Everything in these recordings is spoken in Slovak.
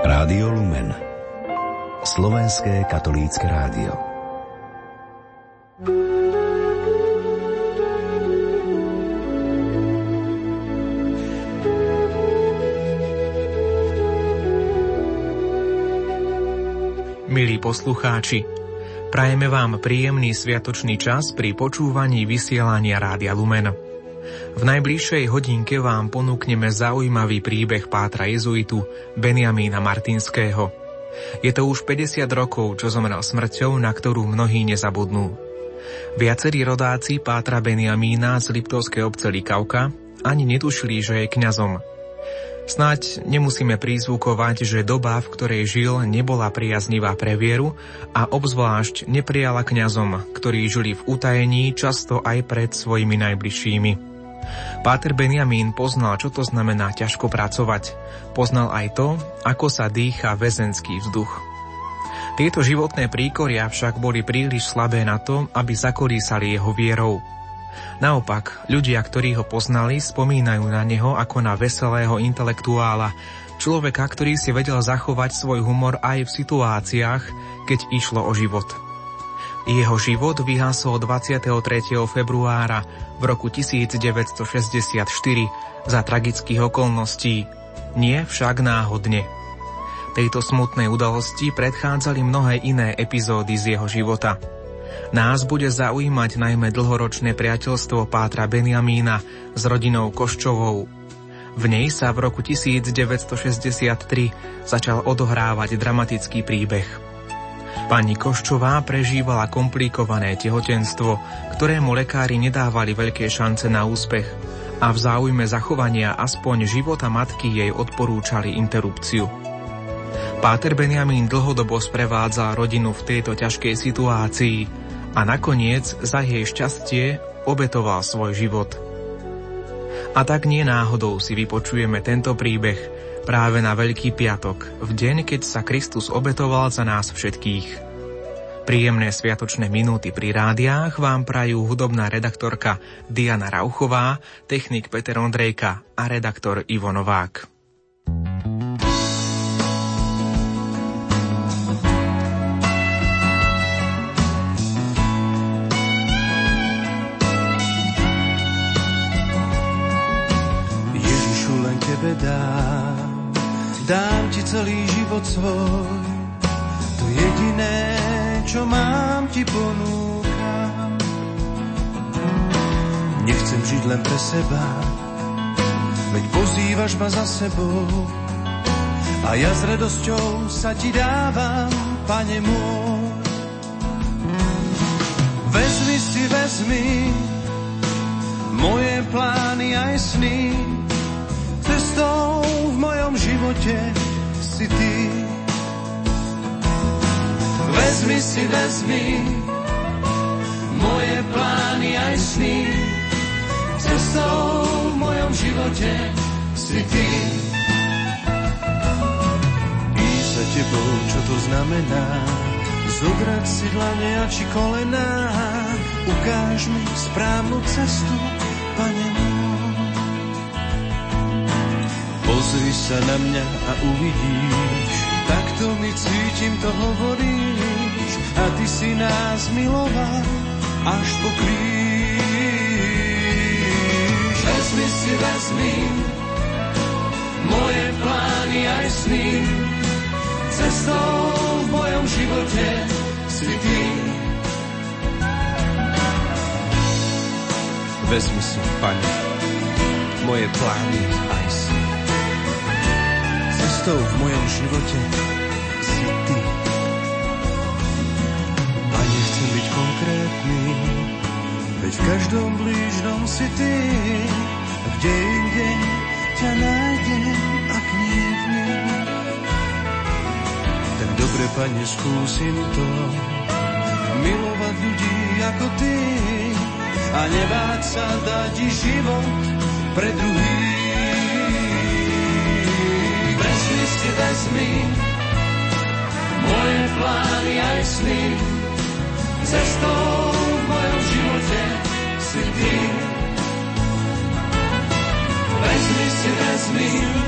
Rádio Lumen, slovenské katolícke rádio. Milí poslucháči, prajeme vám príjemný sviatočný čas pri počúvaní vysielania Rádia Lumen. V najbližšej hodinke vám ponúkneme zaujímavý príbeh pátra jezuitu Benjamína Martinského. Je to už 50 rokov, čo zomrel smrťou, na ktorú mnohí nezabudnú. Viacerí rodáci pátra Benjamína z liptovskej obce Likavka ani netušili, že je kňazom. Snáď nemusíme prízvukovať, že doba, v ktorej žil, nebola priaznivá pre vieru a obzvlášť neprijala kňazom, ktorí žili v utajení často aj pred svojimi najbližšími. Páter Benjamín poznal, čo to znamená ťažko pracovať. Poznal aj to, ako sa dýcha väzenský vzduch. Tieto životné príkoria však boli príliš slabé na to, aby zakolísali jeho vierou. Naopak, ľudia, ktorí ho poznali, spomínajú na neho ako na veselého intelektuála, človeka, ktorý si vedel zachovať svoj humor aj v situáciách, keď išlo o život. Jeho život vyhasol 23. februára v roku 1964 za tragických okolností, nie však náhodne. Tejto smutnej udalosti predchádzali mnohé iné epizódy z jeho života. Nás bude zaujímať najmä dlhoročné priateľstvo pátra Benjamína s rodinou Koščovou. V nej sa v roku 1963 začal odohrávať dramatický príbeh. Pani Koščová prežívala komplikované tehotenstvo, ktorému lekári nedávali veľké šance na úspech a v záujme zachovania aspoň života matky jej odporúčali interrupciu. Páter Benjamín dlhodobo sprevádzal rodinu v tejto ťažkej situácii a nakoniec za jej šťastie obetoval svoj život. A tak nie náhodou si vypočujeme tento príbeh práve na Veľký piatok, v deň, keď sa Kristus obetoval za nás všetkých. Príjemné sviatočné minúty pri rádiách vám prajú hudobná redaktorka Diana Rauchová, technik Peter Ondrejka a redaktor Ivo Novák. Ježišu, len tebe dám ti celý život svoj, to jediné, čo mám, ti ponúkam. Nechcem žiť len pre seba, veď pozývaš ma za sebou a ja s radosťou sa ti dávam, Pane môj. Vezmi si, vezmi moje plány aj sny, cestou v mojom živote si ty. Vezmi si, vezmi moje plány aj sny, cestou v mojom živote si ty. Píš sa tebou, čo to znamená, zodrať si dlane a či kolená, ukáž mi správnu cestu, Pane môj. Pozri sa na mňa a uvidíš, takto mi cítim, to hovoríš, a ty si nás miloval až po kríž. Vezmi si, vezmi moje plány aj sny, cestou v mojom živote si ty. Vezmi si, Pane, moje plány aj sny, cestou v mojom živote si ty. A nechcem byť konkrétny, veď v každom blížnom si ty. A kde inde ťa nájdem, ak nie v nej. Tak dobre, Pane, skúsim to, milovať ľudí ako ty a nebáť sa dať život pre druhých. Vezmi moje plány aj sny, cestou v mojom živote si ty. Vezmi si, vezmi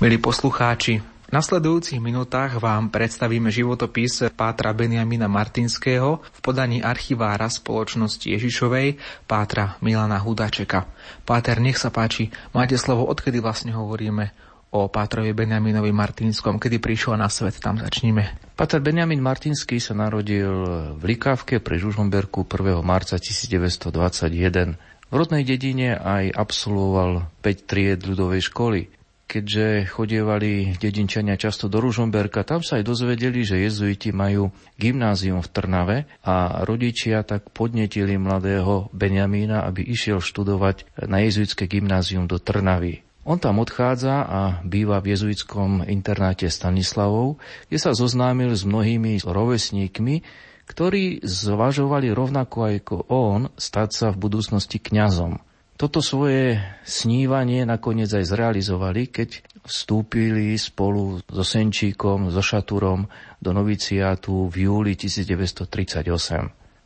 Milí poslucháči, v nasledujúcich minútach vám predstavíme životopis pátra Benjamína Martinského v podaní archivára spoločnosti Ježišovej, pátra Milana Hudačeka. Páter, nech sa páči, máte slovo, odkedy vlastne hovoríme o pátrovi Benjamínovi Martinskom, kedy prišiel na svet, tam začníme. Páter Benjamín Martinský sa narodil v Likavke pri Ružomberku 1. marca 1921. V rodnej dedine aj absolvoval 5 tried ľudovej školy. Keďže chodievali dedinčania často do Ružomberka, tam sa aj dozvedeli, že jezuiti majú gymnázium v Trnave a rodičia tak podnetili mladého Benjamína, aby išiel študovať na jezuitské gymnázium do Trnavy. On tam odchádza a býva v jezuitskom internáte Stanislavov, kde sa zoznámil s mnohými rovesníkmi, ktorí zvažovali rovnako ako on stať sa v budúcnosti kňazom. Toto svoje snívanie nakoniec aj zrealizovali, keď vstúpili spolu so Senčíkom, so Šatúrom do noviciátu v júli 1938.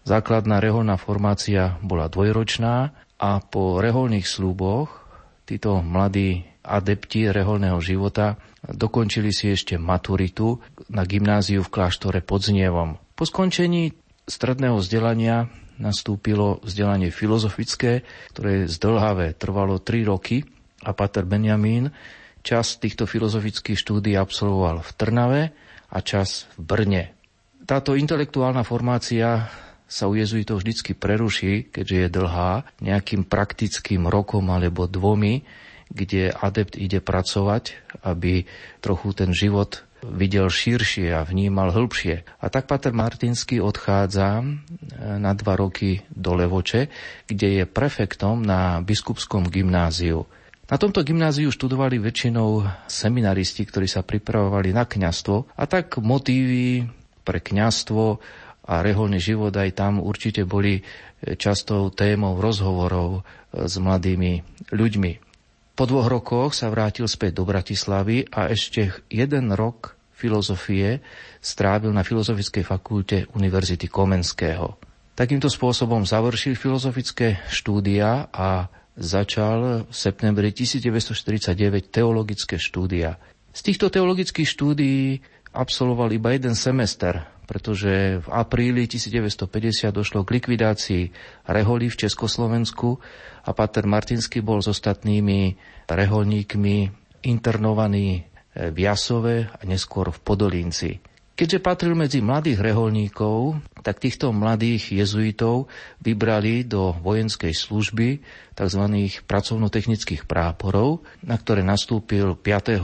Základná reholná formácia bola dvojročná a po reholných sľuboch títo mladí adepti reholného života dokončili si ešte maturitu na gymnáziu v kláštore pod Znievom. Po skončení stredného vzdelania nastúpilo vzdelanie filozofické, ktoré zdĺhavé trvalo 3 roky a páter Benjamín čas týchto filozofických štúdií absolvoval v Trnave a čas v Brne. Táto intelektuálna formácia sa u jezuitov vždycky preruší, keďže je dlhá, nejakým praktickým rokom alebo dvomi, kde adept ide pracovať, aby trochu ten život videl širšie a vnímal hĺbšie. A tak páter Martinský odchádza na 2 roky do Levoče, kde je prefektom na biskupskom gymnáziu. Na tomto gymnáziu študovali väčšinou seminaristi, ktorí sa pripravovali na kňazstvo, a tak motívy pre kňazstvo a reholný život aj tam určite boli častou témou rozhovorov s mladými ľuďmi. Po 2 rokoch sa vrátil späť do Bratislavy a ešte 1 rok filozofie strávil na Filozofickej fakulte Univerzity Komenského. Takýmto spôsobom završil filozofické štúdia a začal v septembri 1949 teologické štúdia. Z týchto teologických štúdií absolvoval iba 1 semester, pretože v apríli 1950 došlo k likvidácii reholí v Československu a páter Martinský bol s ostatnými reholníkmi internovaný v Jasove a neskôr v Podolinci. Keďže patril medzi mladých reholníkov, tak týchto mladých jezuitov vybrali do vojenskej služby tzv. Pracovno-technických práporov, na ktoré nastúpil 5.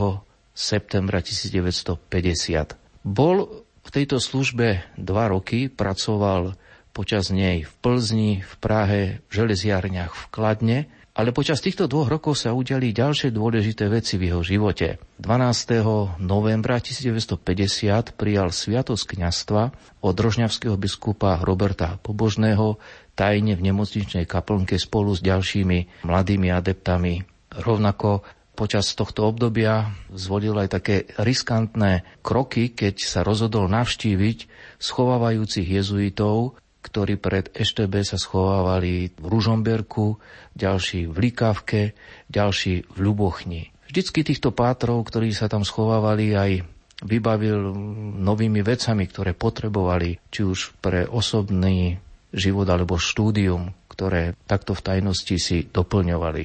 septembra 1950. Bol v tejto službe 2 roky, pracoval počas nej v Plzni, v Prahe, v Železiarniach, v Kladne, ale počas týchto 2 rokov sa udiali ďalšie dôležité veci v jeho živote. 12. novembra 1950 prijal sviatosť kňazstva od rožňavského biskupa Roberta Pobožného tajne v nemocničnej kaplnke spolu s ďalšími mladými adeptami. Rovnako počas tohto obdobia zvolil aj také riskantné kroky, keď sa rozhodol navštíviť schovávajúcich jezuitov, ktorí pred EŠTB sa schovávali v Ružomberku, ďalší v Likavke, ďalší v Ľubochni. Vždycky týchto pátrov, ktorí sa tam schovávali, aj vybavil novými vecami, ktoré potrebovali, či už pre osobný život alebo štúdium, ktoré takto v tajnosti si doplňovali.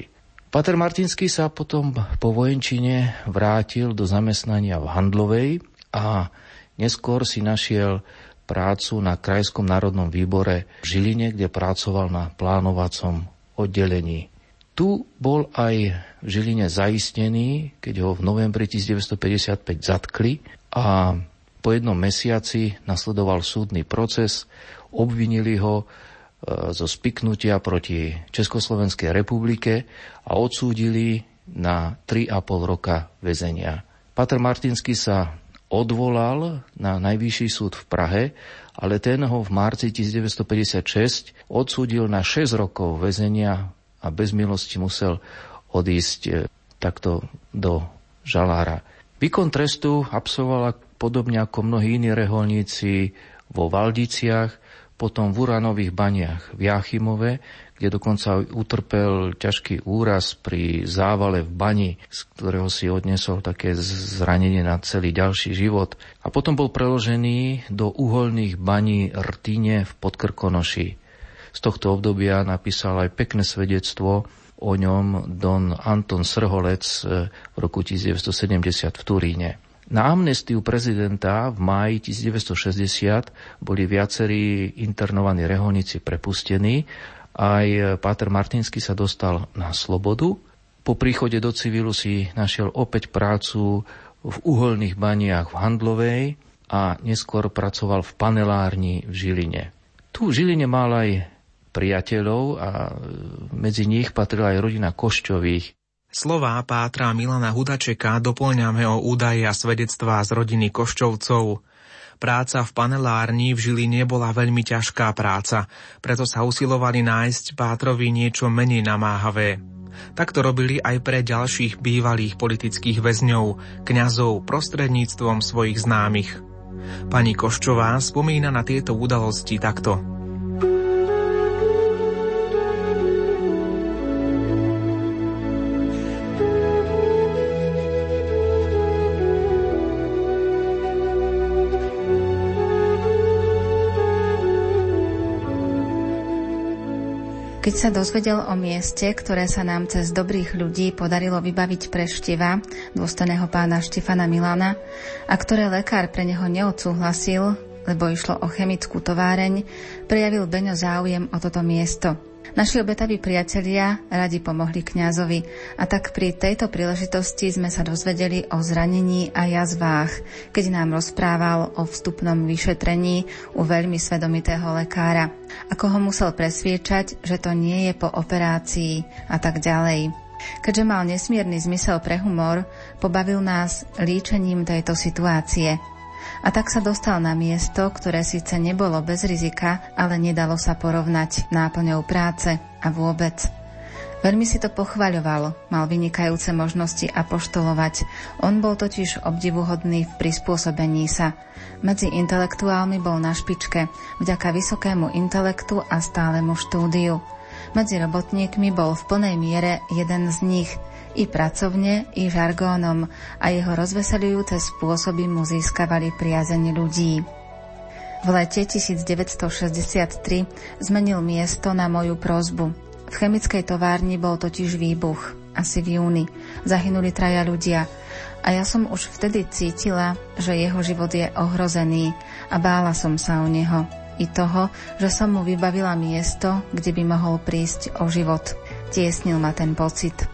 Páter Martinský sa potom po vojenčine vrátil do zamestnania v Handlovej a neskôr si našiel prácu na Krajskom národnom výbore v Žiline, kde pracoval na plánovacom oddelení. Tu bol aj v Žiline zaistený, keď ho v novembri 1955 zatkli a po 1 mesiaci nasledoval súdny proces, obvinili ho zo spiknutia proti Československej republike a odsúdili na 3,5 roka väzenia. Peter Martinský sa odvolal na Najvyšší súd v Prahe, ale ten ho v marci 1956 odsúdil na 6 rokov väzenia a bez milosti musel odísť takto do Žalára. Výkon trestu absolvovala podobne ako mnohí iní reholníci vo Valdiciach, potom v Uranových baniach v Jáchymove, kde dokonca utrpel ťažký úraz pri závale v bani, z ktorého si odnesol také zranenie na celý ďalší život. A potom bol preložený do uholných baní Rtine v Podkrkonoši. Z tohto obdobia napísal aj pekné svedectvo o ňom don Anton Srholec v roku 1970 v Turíne. Na amnestiu prezidenta v máji 1960 boli viacerí internovaní reholníci prepustení. Aj páter Martinský sa dostal na slobodu. Po príchode do civilu si našiel opäť prácu v uholných baniach v Handlovej a neskôr pracoval v panelárni v Žiline. Tu v Žiline mal aj priateľov a medzi nich patrila aj rodina Koščových. Slová pátra Milana Hudačeka doplňame o údaje a svedectvá z rodiny Koščovcov. Práca v panelárni v Žiline bola veľmi ťažká práca, preto sa usilovali nájsť pátrovi niečo menej namáhavé. Tak to robili aj pre ďalších bývalých politických väzňov, kňazov prostredníctvom svojich známych. Pani Koščová spomína na tieto udalosti takto. Keď sa dozvedel o mieste, ktoré sa nám cez dobrých ľudí podarilo vybaviť pre števa, dôstojného pána Štefana Milana, a ktoré lekár pre neho neodsúhlasil, lebo išlo o chemickú továreň, prejavil Beňo záujem o toto miesto. Naši obetaví priatelia radi pomohli kňazovi a tak pri tejto príležitosti sme sa dozvedeli o zranení a jazvách, keď nám rozprával o vstupnom vyšetrení u veľmi svedomitého lekára, ako ho musel presviečať, že to nie je po operácii a tak ďalej. Keďže mal nesmierny zmysel pre humor, pobavil nás líčením tejto situácie. A tak sa dostal na miesto, ktoré síce nebolo bez rizika, ale nedalo sa porovnať náplňou práce a vôbec. Veľmi si to pochvaľoval, mal vynikajúce možnosti apoštolovať. On bol totiž obdivuhodný v prispôsobení sa. Medzi intelektuálmi bol na špičke, vďaka vysokému intelektu a stálemu štúdiu. Medzi robotníkmi bol v plnej miere jeden z nich – i pracovne, i žargónom, a jeho rozveselujúce spôsoby mu získavali priazeň ľudí. V lete 1963 zmenil miesto na moju prosbu. V chemickej továrni bol totiž výbuch, asi v júni. Zahynuli 3 ľudia a ja som už vtedy cítila, že jeho život je ohrozený a bála som sa o neho. I toho, že som mu vybavila miesto, kde by mohol prísť o život. Tiesnil ma ten pocit.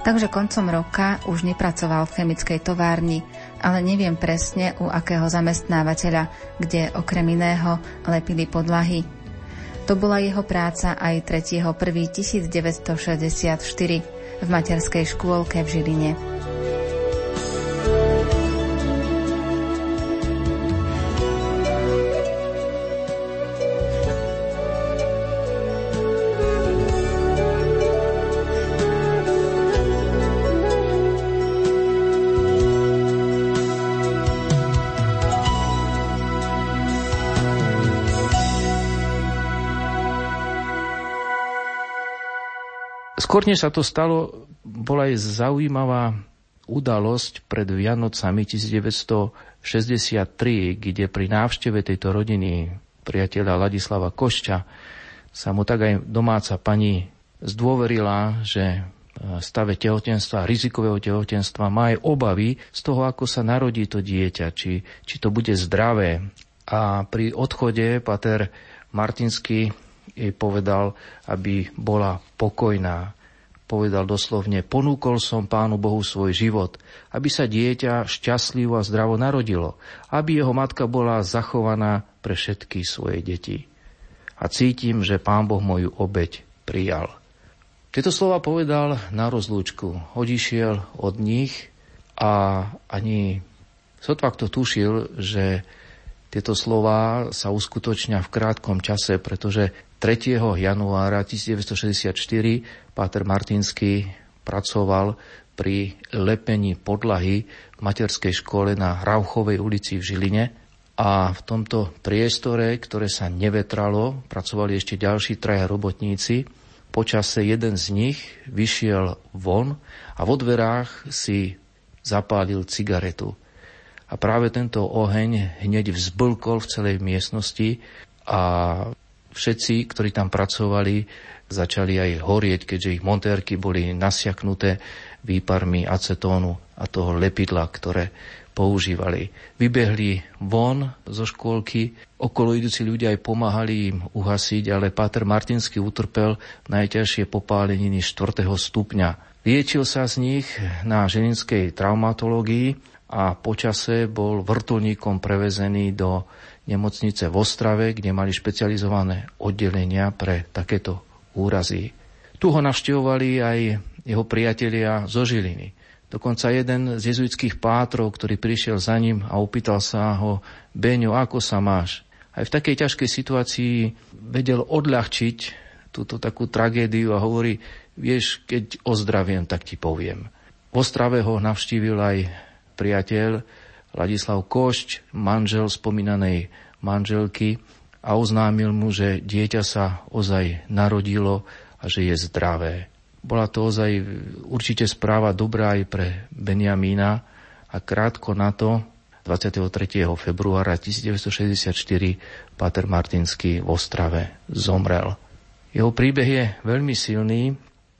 Takže koncom roka už nepracoval v chemickej továrni, ale neviem presne u akého zamestnávateľa, kde okrem iného lepili podlahy. To bola jeho práca aj 3.1.1964 v materskej škôlke v Žiline. Skôr než sa to stalo, bola aj zaujímavá udalosť pred Vianocami 1963, kde pri návšteve tejto rodiny priateľa Ladislava Košťa sa mu tak aj domáca pani zdôverila, že v stave tehotenstva, rizikového tehotenstva má aj obavy z toho, ako sa narodí to dieťa, či to bude zdravé. A pri odchode páter Martinský jej povedal, aby bola pokojná. Povedal doslovne, ponúkol som Pánu Bohu svoj život, aby sa dieťa šťastlivo a zdravo narodilo, aby jeho matka bola zachovaná pre všetky svoje deti. a cítim, že Pán Boh moju obeť prijal. Tieto slova povedal na rozlúčku. Odišiel od nich a ani sotva kto tušil, že tieto slova sa uskutočnia v krátkom čase, pretože 3. januára 1964 páter Martinský pracoval pri lepení podlahy v materskej škole na Rauchovej ulici v Žiline a v tomto priestore, ktoré sa nevetralo, pracovali ešte ďalší traja robotníci. Po čase jeden z nich vyšiel von a vo dverách si zapálil cigaretu. A práve tento oheň hneď vzblkol v celej miestnosti a všetci, ktorí tam pracovali, začali aj horieť, keďže ich montérky boli nasiaknuté výparmi acetónu a toho lepidla, ktoré používali. Vybehli von zo škôlky, okolo idúci ľudia aj pomáhali im uhasiť, ale páter Martinský utrpel najťažšie popáleniny 4. stupňa. Liečil sa z nich na žilinskej traumatológii a počase bol vrtuľníkom prevezený do nemocnice v Ostrave, kde mali špecializované oddelenia pre takéto úrazy. Tu ho navštevovali aj jeho priatelia zo Žiliny. Dokonca jeden z jezuitských pátrov, ktorý prišiel za ním a opýtal sa ho: Beňo, ako sa máš? Aj v takej ťažkej situácii vedel odľahčiť túto takú tragédiu a hovorí: vieš, keď ozdraviem, tak ti poviem. V Ostrave ho navštívil aj priateľ Ladislav Košť, manžel spomínanej manželky, a oznámil mu, že dieťa sa ozaj narodilo a že je zdravé. Bola to ozaj určite správa dobrá aj pre Benjamína a krátko na to, 23. februára 1964, páter Martinský v Ostrave zomrel. Jeho príbeh je veľmi silný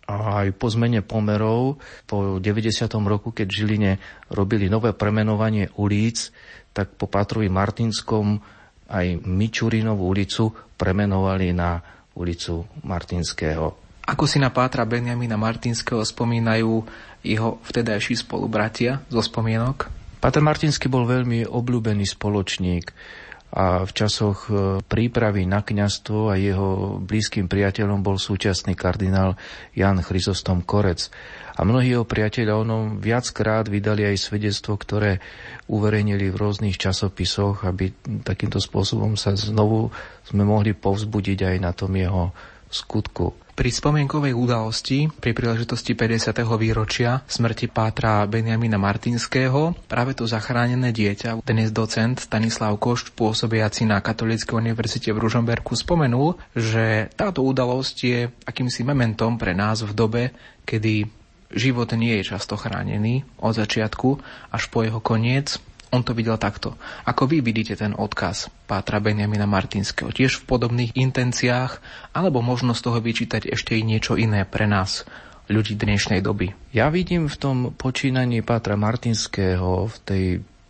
a aj po zmene pomerov po 90. roku, keď v Žiline robili nové premenovanie ulic, tak po pátrovi Martinskom aj Mičurinovú ulicu premenovali na ulicu Martinského. Ako si na pátra Benjamína Martinského spomínajú jeho vtedajší spolubratia zo spomienok? Páter Martinský bol veľmi obľúbený spoločník a v časoch prípravy na kňazstvo a jeho blízkym priateľom bol súčasný kardinál Jan Chrysostom Korec. A mnohí jeho priateľia o ňom viackrát vydali aj svedectvo, ktoré uverejnili v rôznych časopisoch, aby takýmto spôsobom sa znovu sme mohli povzbudiť aj na tom jeho skutku. Pri spomienkovej udalosti pri príležitosti 50. výročia smrti pátra Benjamína Martinského práve to zachránené dieťa, dnes docent Stanislav Košč, pôsobiaci na Katolíckej univerzite v Ružomberku, spomenul, že táto udalosť je akýmsi mementom pre nás v dobe, kedy život nie je často chránený od začiatku až po jeho koniec. On to videl takto. Ako vy vidíte ten odkaz pátra Benjamína Martinského? Tiež v podobných intenciách? Alebo možno z toho vyčítať ešte i niečo iné pre nás, ľudí dnešnej doby? Ja vidím v tom počínaní pátra Martinského, v tej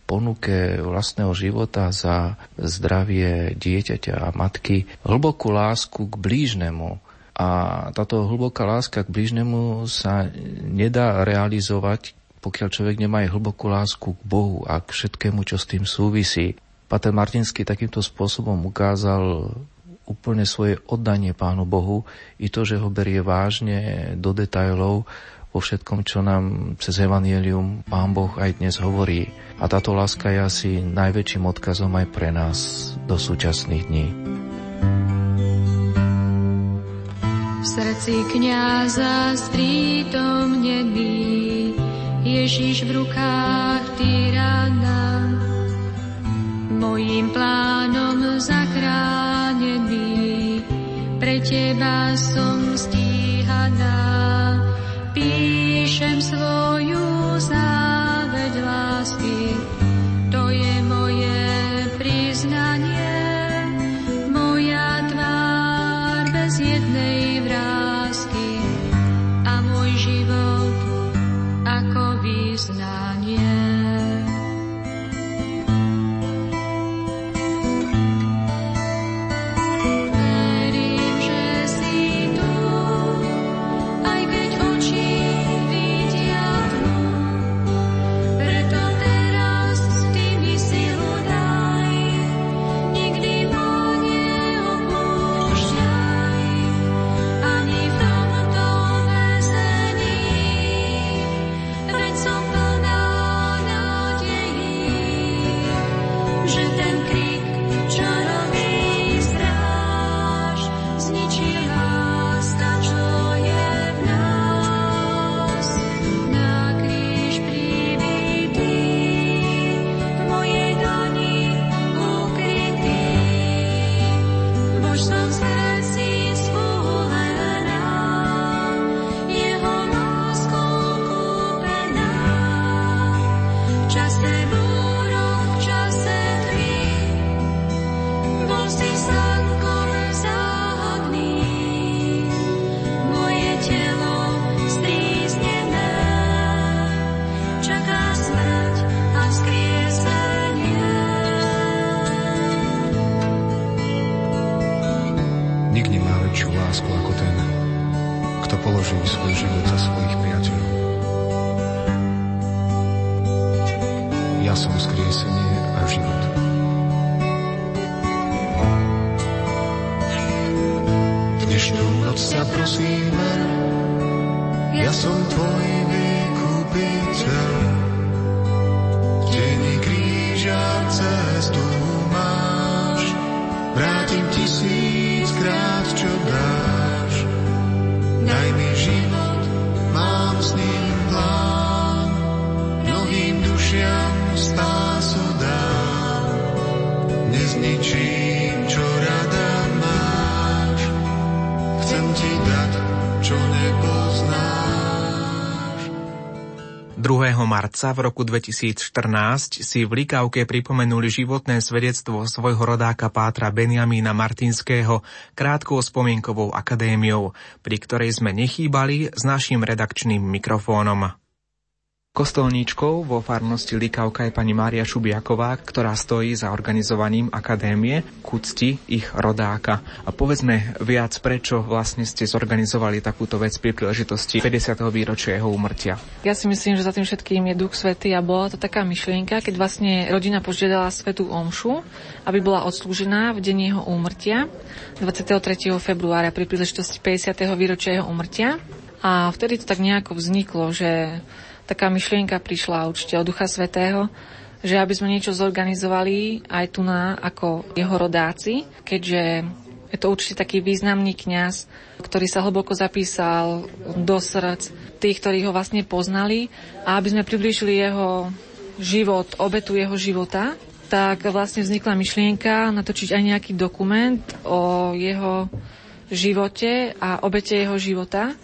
ponuke vlastného života za zdravie dieťaťa a matky, hlbokú lásku k blížnemu. A táto hlboká láska k blížnemu sa nedá realizovať, pokiaľ človek nemá aj hlbokú lásku k Bohu a k všetkému, čo s tým súvisí. Páter Martinský takýmto spôsobom ukázal úplne svoje oddanie Pánu Bohu i to, že ho berie vážne do detailov vo všetkom, čo nám cez Evangelium Pán Boh aj dnes hovorí. A táto láska je asi najväčším odkazom aj pre nás do súčasných dní. V srdci kňaza sprítomnený Ježiš v rukách tyrana, mojím plánom zachránený, pre teba som stíhaná. Píšem svoju záveď lásky, to je moje priznanie. Moja tvár bez jednej vrásky a môj život ako vyznanie. Verím, že si tu, aj keď oči vidia tmu, preto teraz ty mi silu daj, nikdy ma neopúšť. väčšiu lásku ako ten, kto položil svoj život za svojich priateľov. Ja som vzkriesenie a život. Dnešnú noc sa prosím, ja som tvoj vykúpiteľ. V deni kríža cestu máš, vrátim tisíckrát, čo dáš. Daj mi život, mám s ním plán, mnohým dušiam spásu dám. Nezničím, čo rada máš, chcem ti dať, čo nepoznáš. 2. marca v roku 2014 si v Likavke pripomenuli životné svedectvo svojho rodáka pátra Benjamína Martinského krátkou spomienkovou akadémiou, pri ktorej sme nechýbali s naším redakčným mikrofónom. Kostolníčkou vo farnosti Likavka je pani Mária Šubiaková, ktorá stojí za organizovaním akadémie k úcti ich rodáka. A povedzme viac, prečo vlastne ste zorganizovali takúto vec pri príležitosti 50. výročia jeho úmrtia. Ja si myslím, že za tým všetkým je Duch Svätý a bola to taká myšlienka, keď vlastne rodina požiadala svätú omšu, aby bola odslúžená v deň jeho úmrtia 23. februára pri príležitosti 50. výročia jeho úmrtia. A vtedy to tak nejako vzniklo, že taká myšlienka prišla určite od Ducha Svätého, že aby sme niečo zorganizovali aj tu na ako jeho rodáci, keďže je to určite taký významný kňaz, ktorý sa hlboko zapísal do srdc tých, ktorí ho vlastne poznali, a aby sme priblížili jeho život, obetu jeho života, tak vlastne vznikla myšlienka natočiť aj nejaký dokument o jeho živote a obete jeho života,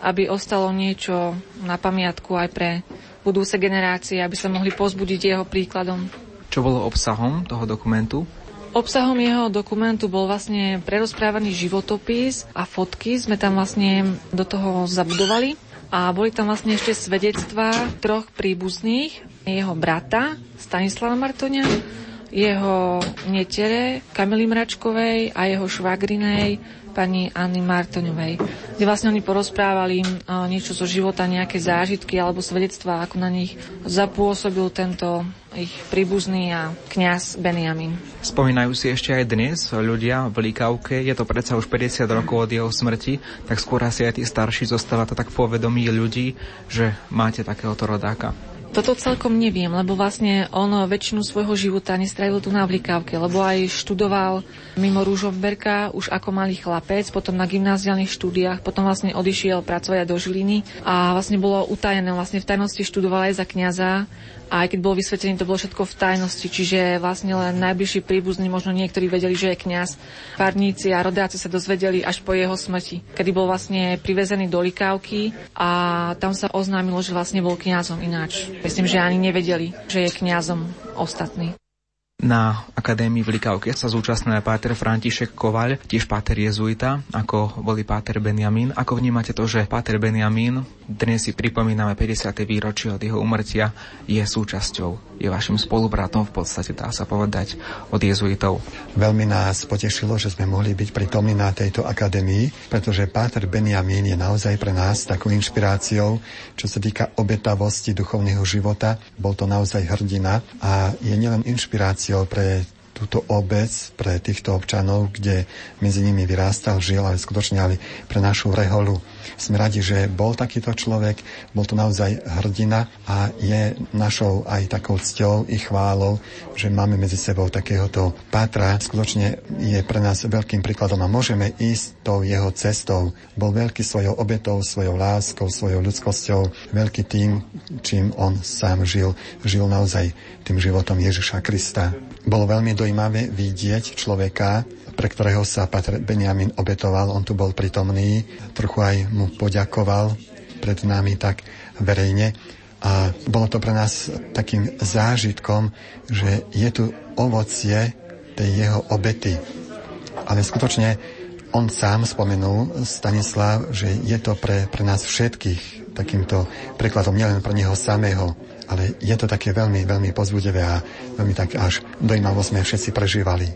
aby ostalo niečo na pamiatku aj pre budúce generácie, aby sa mohli povzbudiť jeho príkladom. Čo bolo obsahom toho dokumentu? Obsahom jeho dokumentu bol vlastne prerozprávaný životopis a fotky sme tam vlastne do toho zabudovali. A boli tam vlastne ešte svedectvá troch príbuzných, jeho brata Stanislava Martoňa, jeho netere Kamily Mráčkovej a jeho švagrinej pani Anny Martoňovej, kde vlastne oni porozprávali niečo zo života, nejaké zážitky alebo svedectvá, ako na nich zapôsobil tento ich príbuzný a kňaz Benjamín. Spomínajú si ešte aj dnes ľudia v Likavke, je to predsa už 50 rokov od jeho smrti, tak skôr asi aj tí starší, zostáva to tak povedomí ľudí, že máte takéhoto rodáka. Toto celkom neviem, lebo vlastne on väčšinu svojho života nestrávil tu na Likavke, lebo aj študoval mimo Ružomberka už ako malý chlapec, potom na gymnáziálnych štúdiách, potom vlastne odišiel pracovať do Žiliny a vlastne bolo utajené, vlastne v tajnosti študoval aj za kňaza, a aj keď bol vysvetený, to bolo všetko v tajnosti, čiže vlastne len najbližší príbuzní, možno niektorí vedeli, že je kňaz. Farníci a rodáci sa dozvedeli až po jeho smrti, kedy bol vlastne privezený do Likavky a tam sa oznámilo, že vlastne bol kňazom ináč. Myslím, že ani nevedeli, že je kňazom ostatný. Na akadémii v Likavke sa zúčastnil páter František Kovaľ, tiež páter jezuita, ako boli páter Benjamín. Ako vnímate to, že páter Benjamín, dnes si pripomíname 50. výročie od jeho úmrtia, je súčasťou, je vašim spolubratom v podstate, dá sa povedať, od jezuitov? Veľmi nás potešilo, že sme mohli byť pritomní na tejto akadémii, pretože páter Benjamín je naozaj pre nás takou inšpiráciou, čo sa týka obetavosti duchovného života. Bol to naozaj hrdina a je nielen inšpiráciou pre túto obec, pre týchto občanov, kde medzi nimi vyrástal, žil, ale skutočne aj pre našu Reholu. Sme radi, že bol takýto človek, bol to naozaj hrdina a je našou aj takou cťou i chválou, že máme medzi sebou takéhoto pátra. Skutočne je pre nás veľkým príkladom a môžeme ísť tou jeho cestou. Bol veľký svojou obetou, svojou láskou, svojou ľudskosťou, veľký tým, čím on sám žil. Žil naozaj tým životom Ježiša Krista. Bolo veľmi dojímavé vidieť človeka, pre ktorého sa páter Benjamín obetoval. On tu bol prítomný, trochu aj mu poďakoval pred nami tak verejne. A bolo to pre nás takým zážitkom, že je tu ovocie tej jeho obety. Ale skutočne on sám spomenul, Stanislav, že je to pre nás všetkých takýmto prekladom, nielen pre neho samého. Ale je to také veľmi, veľmi povzbudivé a veľmi tak až dojímavo sme všetci prežívali.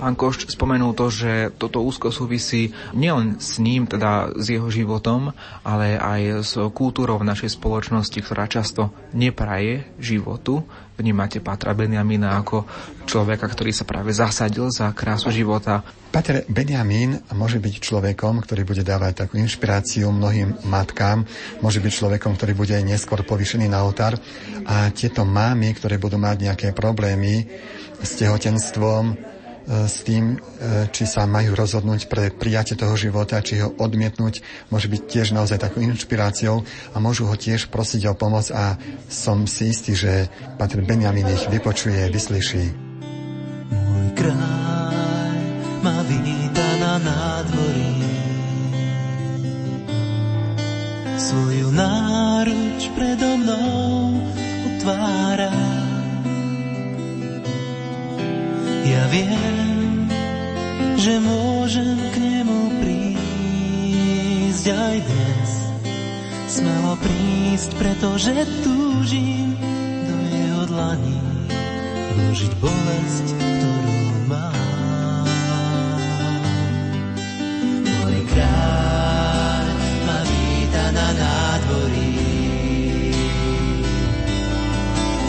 Pán Košč spomenul to, že toto úzko súvisí nielen s ním, teda s jeho životom, ale aj s kultúrou v našej spoločnosti, ktorá často nepraje životu. Vnímate Pátra Benjamína ako človeka, ktorý sa práve zasadil za krásu života. Páter Benjamín môže byť človekom, ktorý bude dávať takú inšpiráciu mnohým matkám, môže byť človekom, ktorý bude neskôr povýšený na oltár a tieto mámy, ktoré budú mať nejaké problémy s tehotenstvom, s tým, či sa majú rozhodnúť pre prijatie toho života, či ho odmietnúť, môže byť tiež naozaj takou inšpiráciou a môžu ho tiež prosiť o pomoc a som si istý, že Páter Benjamín ich vypočuje, vyslyší. Môj kráľ ma víta na nádvorí, svoju náruč predo mnou otvára. Ja viem, že môžem k nemu prísť aj dnes. Smelo prísť, pretože túžim do jeho dlaní vložiť bolesť, ktorú mám. Môj kráľ ma víta na nádvorí,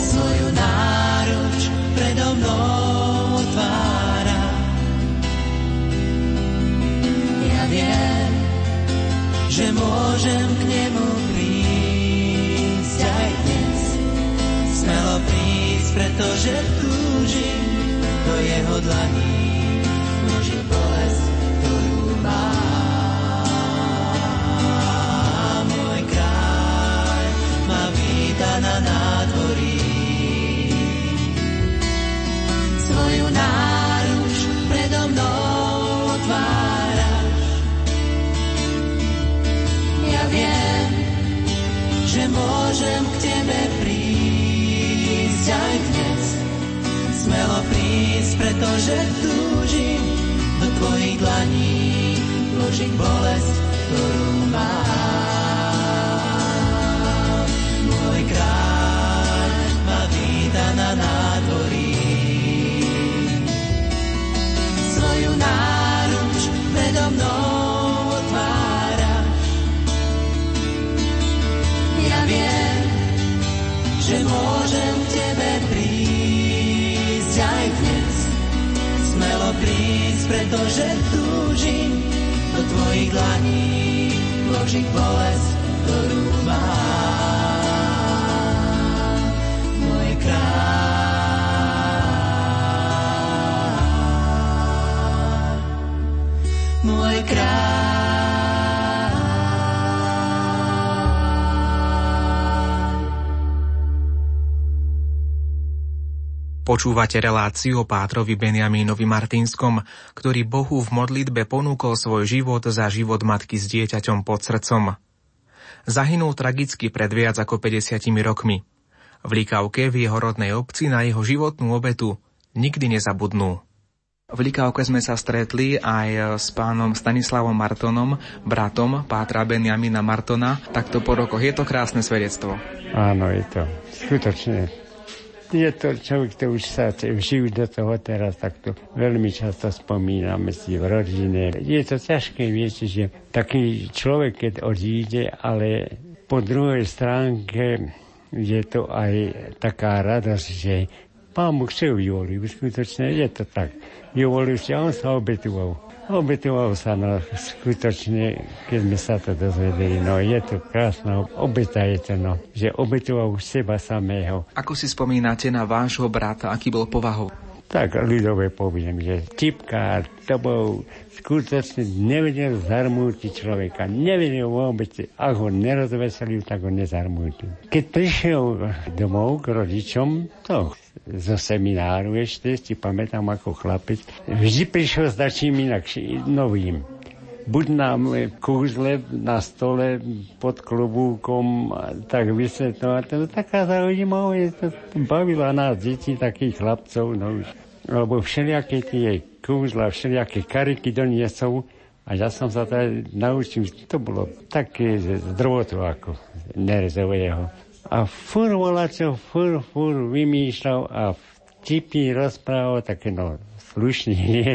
svoju náruč predo mnou otvára. Ja viem, že môžem k nemu prísť aj dnes. Smelo prísť, pretože túžim do jeho dlaní vložiť bolesť, ktorú mám. Môj kráľ ma víta na nádvorí, svoju náruč predo mnou otváraš. Ja viem, že môžem k tebe prísť aj dnes. Smelo prísť, pretože túžim do tvojich dlaní vložiť bolesť, ktorú mám. Môj kráľ ma víta na nádvorí, svoju náruč predo mnou otváraš. Ja viem, že môžem k tebe prísť aj dnes. Smelo prísť, pretože túžim do tvojich dlaní vložiť bolesť, ktorú mám. Môj kráľ. Môj kráľ. Počúvate reláciu o Pátrovi Benjamínovi Martinskom, ktorý Bohu v modlitbe ponúkol svoj život za život matky s dieťaťom pod srdcom. Zahynul tragicky pred viac ako 50 rokmi. V Likavke v jeho rodnej obci na jeho životnú obetu nikdy nezabudnú. V Likavke sme sa stretli aj s pánom Stanislavom Martonom, bratom Pátra Benjamína Martona, takto po rokoch. Je to krásne svedectvo. Áno, je to. Skutočne. Je to človek, kto už sa vžil do toho teraz, takto veľmi často spomíname si v rodine. Je to ťažké, viete, že taký človek, keď odíde, ale po druhej stránke je to aj taká radosť, že Pán Boh sa uvolil, skutočne je to tak. Uvolil sa, on sa obetoval. Obetoval sa, no skutočne, keď sme sa to dozvedeli, no je to krásna obeta, je to, no, že obetoval seba samého. Ako si spomínate na vášho brata, aký bol povahou? Tak ľudové poviem, že tipkár, to bol skutočne nevedel zarmútiť človeka. Nevedel vôbec, ak ho nerozveselil, tak ho nezarmútil. Keď prišiel domov k rodičom, to zo semináru ešte, si pamätám ako chlapec, vždy prišiel s dačím inakším, novým. Buď nám kúzle na stole pod klobúkom, tak vysvetľovať. To taká zaujímavá, to bavila nás deti, takých chlapcov, no už. Lebo všelijaké tie kúzla, všelijaké kariky doniesol a ja som sa teda naučil, to bolo také zdrovotu ako nerezového. A furt vymýšľal a vtipy rozprával, také no, slušný je.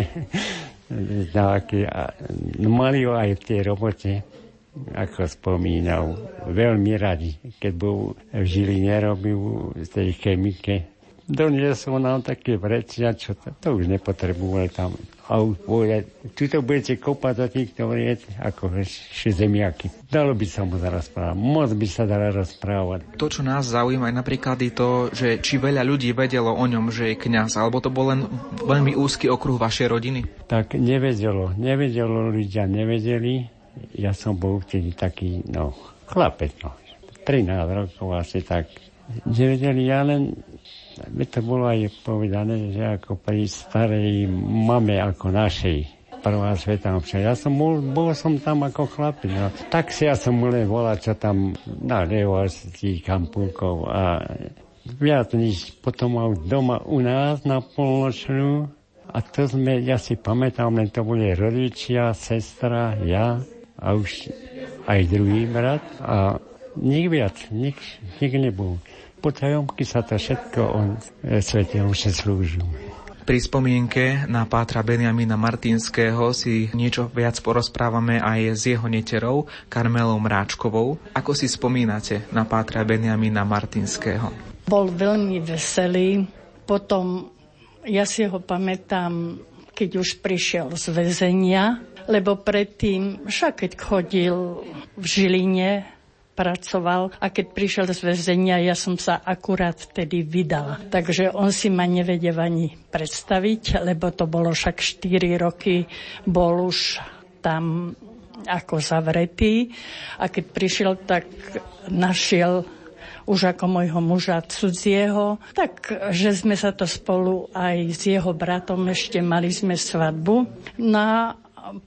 Mali ho aj v tej robote, ako spomínal, veľmi radi, keď bol v Žiline, robil z tej chemike. Doniesol nám také vrecia, čo to už nepotreboval tam. A už povedal, či to budete kopať do týchto vriec, ako zemiaky. Dalo by sa mu rozprávať, moc by sa dalo rozprávať. To, čo nás zaujíma, je napríklad i to, že či veľa ľudí vedelo o ňom, že je kňaz, alebo to bol len veľmi úzky okruh vašej rodiny? Tak nevedelo ľudia, nevedeli. Ja som bol vtedy taký, chlapec, 13 rokov asi tak. Nevedeli, ja len... To bolo aj povedané, že ako pri starej mame, ako našej, prvá sveta obča. Ja som bol som tam ako chlapec. No. Tak si ja som len volal, čo tam nalieval z tých kampulkov a viac nič. Potom mal doma u nás na polnočnú a to sme, ja si pamätám, len to boli rodičia, sestra, ja a už aj druhý brat a nik viac, nik nebol. Po tajomky sa to všetko svetlom sa slúžil. Pri spomienke na pátra Benjamína Martinského si niečo viac porozprávame aj s jeho neterou, Karmelou Mráčkovou. Ako si spomínate na pátra Benjamína Martinského? Bol veľmi veselý. Potom ja si ho pamätám, keď už prišiel z väzenia, lebo predtým, však keď chodil v Žiline, pracoval a keď prišiel z väzenia, ja som sa akurát vtedy vydala. Takže on si ma nevedel ani predstaviť, lebo to bolo však 4 roky, bol už tam ako zavretý a keď prišiel, tak našiel už ako môjho muža cudzieho, takže sme sa to spolu aj s jeho bratom ešte mali sme svadbu. No a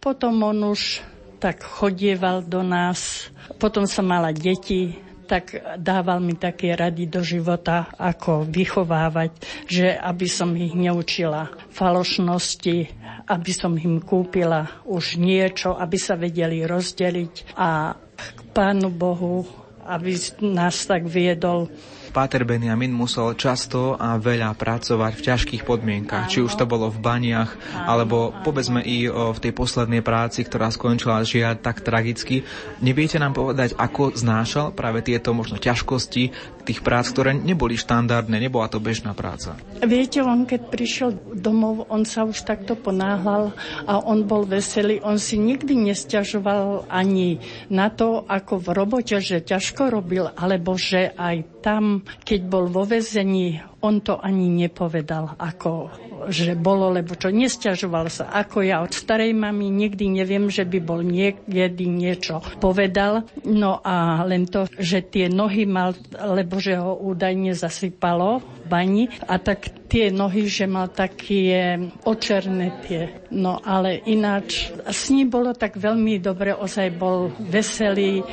potom on už tak chodieval do nás. Potom som mala deti, tak dával mi také rady do života, ako vychovávať, že aby som ich neučila falošnosti, aby som im kúpila už niečo, aby sa vedeli rozdeliť a k Pánu Bohu, aby nás tak viedol. Páter Benjamín musel často a veľa pracovať v ťažkých podmienkach, či už to bolo v baniach, alebo povedzme i v tej poslednej práci, ktorá skončila žiaľ tak tragicky. Neviete nám povedať, ako znášal práve tieto možno ťažkosti tých prác, ktoré neboli štandardné, nebola to bežná práca? Viete, on keď prišiel domov, on sa už takto ponáhľal a on bol veselý. On si nikdy nesťažoval ani na to, ako v robote, že ťažko robil, alebo že aj tam keď bol vo väzení, on to ani nepovedal, ako že bolo, lebo čo, nesťažoval sa. Ako ja od starej mamy nikdy neviem, že by bol niekedy niečo povedal. No a len to, že tie nohy mal, lebo že ho údajne zasypalo v bani a tak tie nohy, že mal také očerné tie. No ale ináč s ním bolo tak veľmi dobre, ozaj bol veselý,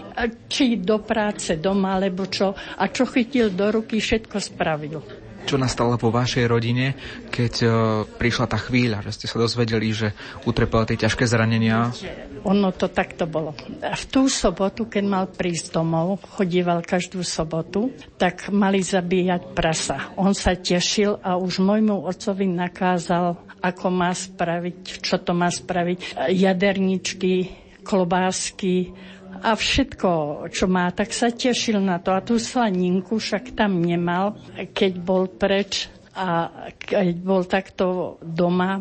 či do práce doma, alebo čo. A čo chytil do ruky, všetko spravil. Čo nastalo vo vašej rodine, keď prišla tá chvíľa, že ste sa dozvedeli, že utrpel tie ťažké zranenia? Ono to takto bolo. V tú sobotu, keď mal prísť domov, chodíval každú sobotu, tak mali zabíjať prasa. On sa tešil a už môjmu otcovi nakázal, ako má spraviť, čo to má spraviť. Jaderničky, klobásky a všetko, čo má, tak sa tešil na to. A tú slaninku však tam nemal, keď bol preč a keď bol takto doma,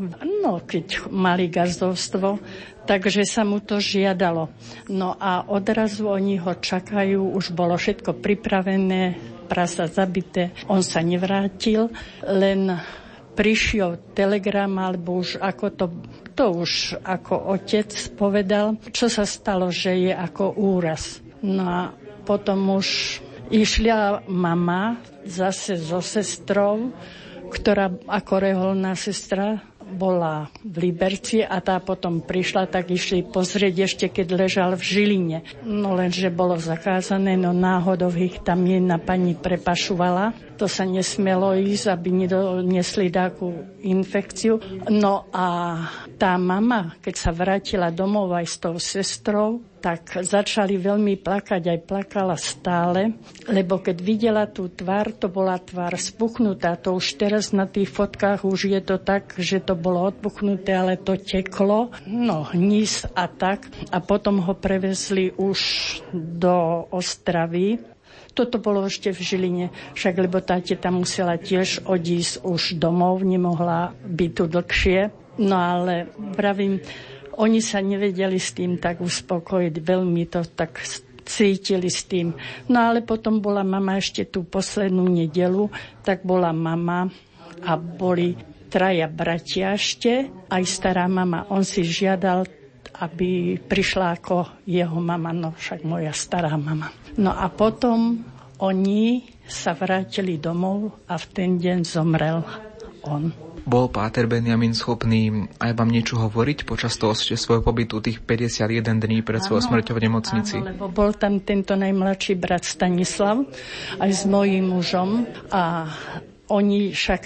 keď mali gazdovstvo, takže sa mu to žiadalo. No a odrazu oni ho čakajú, už bolo všetko pripravené, prasa zabité. On sa nevrátil, len prišiel telegram, alebo už ako to už ako otec povedal, čo sa stalo, že je ako úraz. No a potom už išla mama zase so sestrou, ktorá ako reholná sestra bola v Liberci a tá potom prišla, tak išli pozrieť ešte, keď ležal v Žiline. No lenže bolo zakázané, no náhodou ich tam jedna pani prepašovala. To sa nesmelo ísť, aby nedoniesli takú infekciu. No a tá mama, keď sa vrátila domov aj s tou sestrou, tak začali veľmi plakať, aj plakala stále, lebo keď videla tú tvár, to bola tvár spuchnutá, to už teraz na tých fotkách už je to tak, že to bolo odpuchnuté, ale to teklo, no hnis a tak. A potom ho prevezli už do Ostravy. Toto bolo ešte v Žiline, však lebo tá teta musela tiež odísť už domov, nemohla byť tu dlhšie. No ale pravím, oni sa nevedeli s tým tak uspokojiť, veľmi to tak cítili s tým. No ale potom bola mama ešte tú poslednú nedelu, tak bola mama a boli traja bratia ešte, aj stará mama, on si žiadal, aby prišla ako jeho mama, no však moja stará mama. No a potom oni sa vrátili domov a v ten deň zomrel on. Bol páter Benjamín schopný aj vám niečo hovoriť počas toho svojho pobytu, tých 51 dní pred svojou smrťou v nemocnici? Áno, lebo bol tam tento najmladší brat Stanislav, aj s mojím mužom, a oni však...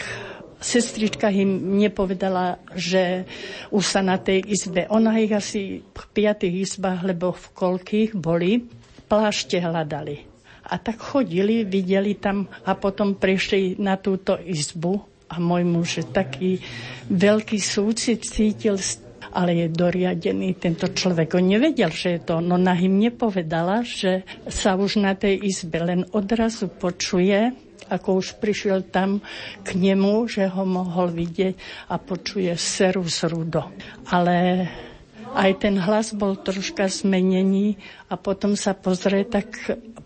Sestrička im nepovedala, že už sa na tej izbe, ona ich asi v 5 izbách, lebo v koľkých boli, plášte hľadali. A tak chodili, videli tam a potom prišli na túto izbu a môj muž taký veľký súcit cítil, ale je doriadený tento človek. On nevedel, že je to, no nahým nepovedala, že sa už na tej izbe len odrazu počuje, ako už prišiel tam k nemu, že ho mohol vidieť, a počuje Serus Rudo. Ale aj ten hlas bol troška zmenený a potom sa pozrie, tak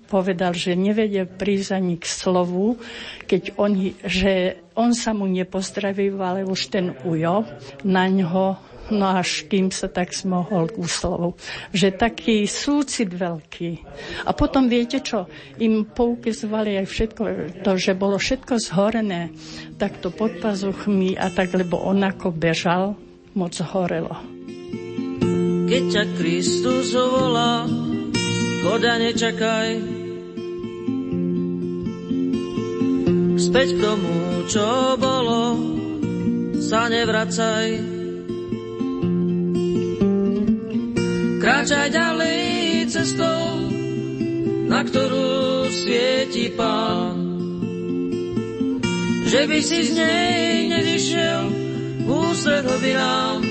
povedal, že nevedel prísť ani k slovu, keď on sa mu nepozdravil, ale už ten ujo na ňo, no až kým sa tak smohol k úslovu. Že taký súcit veľký. A potom viete čo, im poukazovali aj všetko, to, že bolo všetko zhorené, takto pod pazuchmi a tak, lebo on ako bežal, moc horelo. Keď ťa Kristus volá, choda, nečakaj. Späť k tomu, čo bolo, sa nevracaj. Kráčaj ďalej cestou, na ktorú svieti Pán. Že by si z nej nevyšiel ústred hlbinám.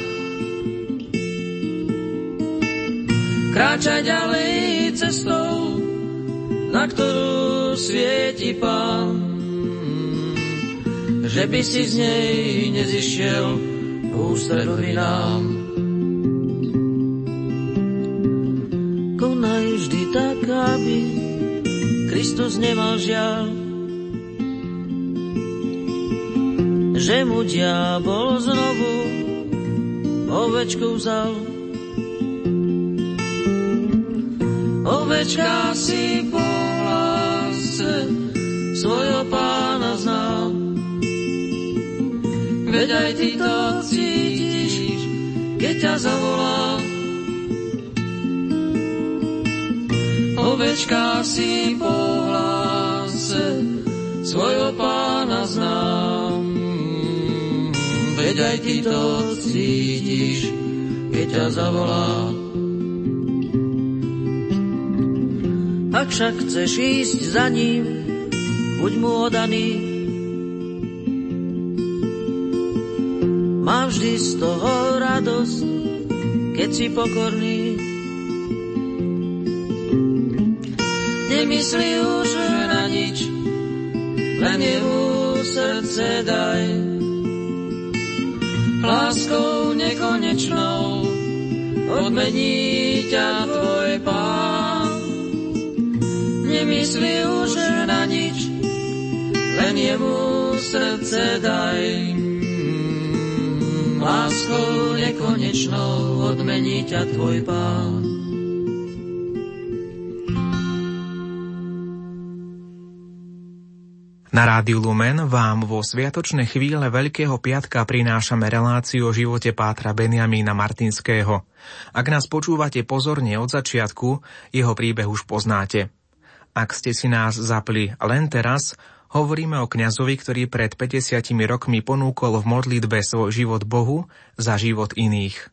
Kráčaj ďalej cestou, na ktorú svieti Pán. Že by si z nej nezišiel ústred hlbinám. Konaj vždy tak, aby Kristus nemal žiaľ, že mu diabol znovu ovečku vzal. Ovečka si po lásce svojho Pána znal. Veď aj ty to cítiš, keď ťa zavolá. Ovečka si po hláse svojho Pána znám. Veď aj ty to cítiš, keď ťa zavolá. Ak však chceš ísť za ním, buď mu oddaný. Má vždy z toho radosť, keď si pokorný. Nemyslí už na nič, len jemu srdce daj. Láskou nekonečnou odmení ťa tvoj Pán. Nemyslí už na nič, len jemu srdce daj. Láskou nekonečnou odmení ťa tvoj Pán. Na Rádiu Lumen vám vo sviatočné chvíle Veľkého piatka prinášame reláciu o živote pátra Benjamína Martinského. Ak nás počúvate pozorne od začiatku, jeho príbeh už poznáte. Ak ste si nás zapli len teraz, hovoríme o kňazovi, ktorý pred 50 rokmi ponúkol v modlitbe svoj život Bohu za život iných.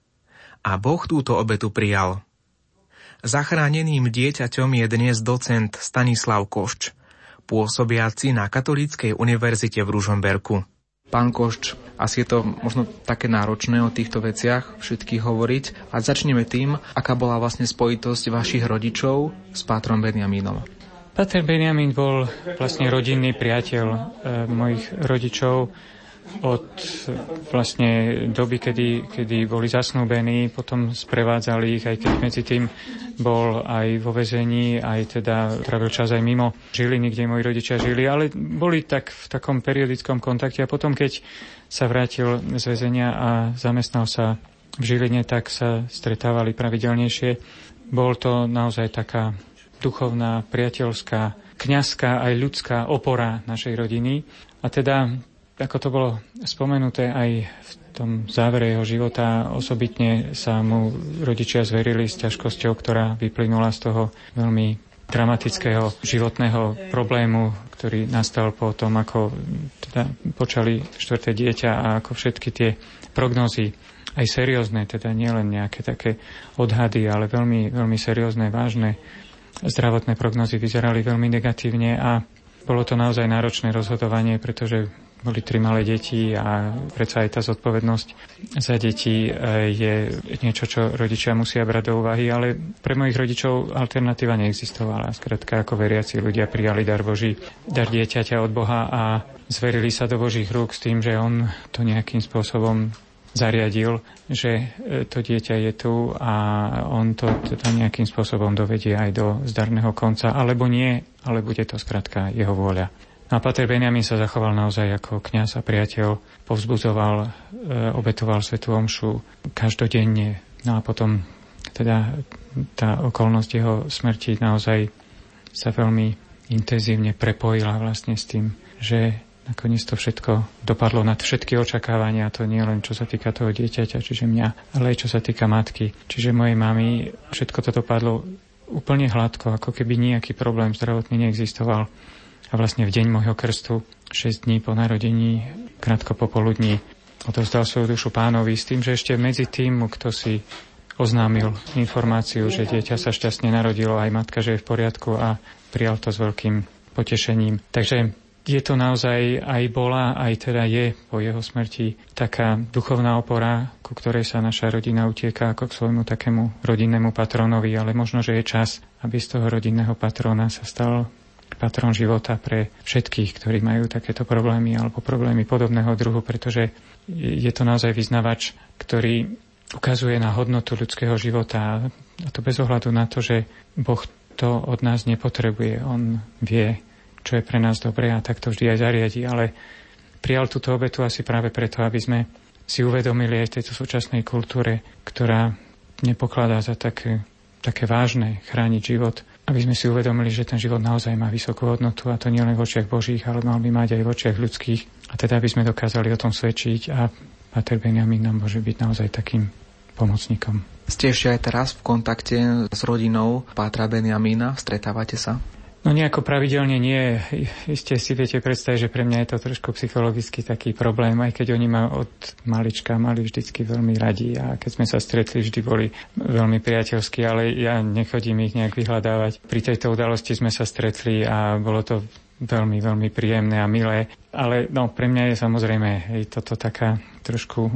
A Boh túto obetu prijal. Zachráneným dieťaťom je dnes docent Stanislav Košč, pôsobiaci na Katolíckej univerzite v Ružomberku. Pán Košč, asi je to možno také náročné o týchto veciach všetkých hovoriť. A začneme tým, aká bola vlastne spojitosť vašich rodičov s pátrom Benjamínom. Páter Benjamín bol vlastne rodinný priateľ mojich rodičov od vlastne doby, kedy boli zasnúbení, potom sprevádzali ich, aj keď medzi tým bol aj vo väzení, aj teda trávil čas aj mimo Žiliny, kde moji rodičia žili, ale boli tak v takom periodickom kontakte a potom, keď sa vrátil z väzenia a zamestnal sa v Žiline, tak sa stretávali pravidelnejšie. Bol to naozaj taká duchovná, priateľská, kňazská aj ľudská opora našej rodiny a teda ako to bolo spomenuté aj v tom závere jeho života, osobitne sa mu rodičia zverili s ťažkosťou, ktorá vyplynula z toho veľmi dramatického životného problému, ktorý nastal po tom, ako teda počali štvrté dieťa a ako všetky tie prognózy, aj seriózne, teda nielen nejaké také odhady, ale veľmi, veľmi seriózne, vážne zdravotné prognózy vyzerali veľmi negatívne a bolo to naozaj náročné rozhodovanie, pretože boli 3 malé deti a predsa aj tá zodpovednosť za deti je niečo, čo rodičia musia brať do úvahy, ale pre mojich rodičov alternatíva neexistovala. Skrátka, ako veriaci ľudia prijali dar Boží, dar dieťaťa od Boha a zverili sa do Božích rúk s tým, že on to nejakým spôsobom zariadil, že to dieťa je tu a on to teda nejakým spôsobom dovedie aj do zdarného konca, alebo nie, ale bude to skrátka jeho vôľa. A páter Benjamín sa zachoval naozaj ako kňaz a priateľ, povzbudzoval, obetoval svätú omšu každodenne. No a potom teda tá okolnosť jeho smrti naozaj sa veľmi intenzívne prepojila vlastne s tým, že nakoniec to všetko dopadlo nad všetky očakávania, to nie len čo sa týka toho dieťaťa, čiže mňa, ale aj čo sa týka matky, čiže mojej mamy. Všetko to dopadlo úplne hladko, ako keby nejaký problém zdravotný neexistoval. A vlastne v deň môjho krstu, 6 dní po narodení, krátko popoludní, odovzdal svoju dušu pánovi s tým, že ešte medzi tým, kto si oznámil informáciu, že dieťa sa šťastne narodilo, aj matka, že je v poriadku a prijal to s veľkým potešením. Takže je to naozaj aj bola, aj teda je po jeho smrti taká duchovná opora, ku ktorej sa naša rodina utieka ako k svojmu takému rodinnému patronovi, ale možno, že je čas, aby z toho rodinného patrona sa stal patrón života pre všetkých, ktorí majú takéto problémy alebo problémy podobného druhu, pretože je to naozaj vyznavač, ktorý ukazuje na hodnotu ľudského života a to bez ohľadu na to, že Boh to od nás nepotrebuje. On vie, čo je pre nás dobré a tak to vždy aj zariadi, ale prijal túto obetu asi práve preto, aby sme si uvedomili aj v tejto súčasnej kultúre, ktorá nepokladá za také vážne chrániť život, aby sme si uvedomili, že ten život naozaj má vysokú hodnotu a to nielen v očiach Božích, ale mal by mať aj v očiach ľudských. A teda by sme dokázali o tom svedčiť a páter Benjamín nám môže byť naozaj takým pomocníkom. Ste ešte aj teraz v kontakte s rodinou pátra Benjamína? Stretávate sa? No nejako pravidelne nie. Ešte si viete predstaviť, že pre mňa je to trošku psychologicky taký problém, aj keď oni ma od malička mali vždycky veľmi radi a keď sme sa stretli, vždy boli veľmi priateľskí, ale ja nechodím ich nejak vyhľadávať. Pri tejto udalosti sme sa stretli a bolo to veľmi, veľmi príjemné a milé, ale no, pre mňa je samozrejme toto taká trošku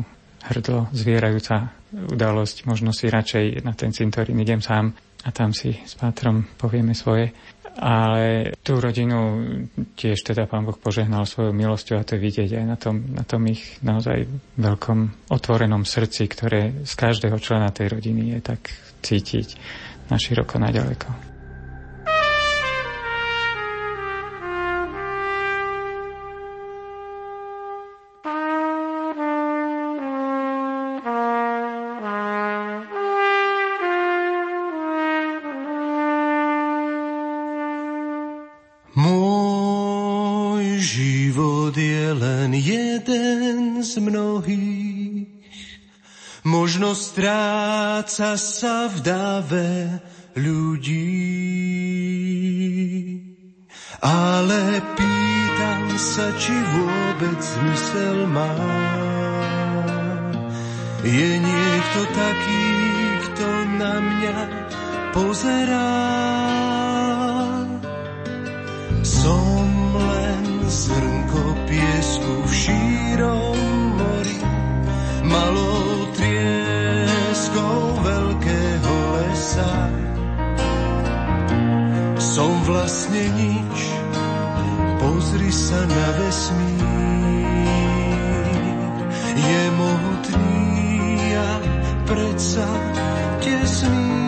hrdlo zvierajúca udalosť. Možno si radšej na ten cintorín idem sám a tam si s pátrom povieme svoje. Ale tú rodinu tiež teda Pán Boh požehnal svojou milosťou a to vidieť aj na tom ich naozaj veľkom otvorenom srdci, ktoré z každého člena tej rodiny je tak cítiť na široko, na ďaleko. Možno stráca sa v dáve ľudí, ale pýtam sa, či vôbec zmysel má. Je niekto taký, kto na mňa pozerá. Som len zrnko piesku v šírom mori, malou trieskou veľkého lesa. Som vlastne nič, pozri sa na vesmír, je mohutný a predsa tesný.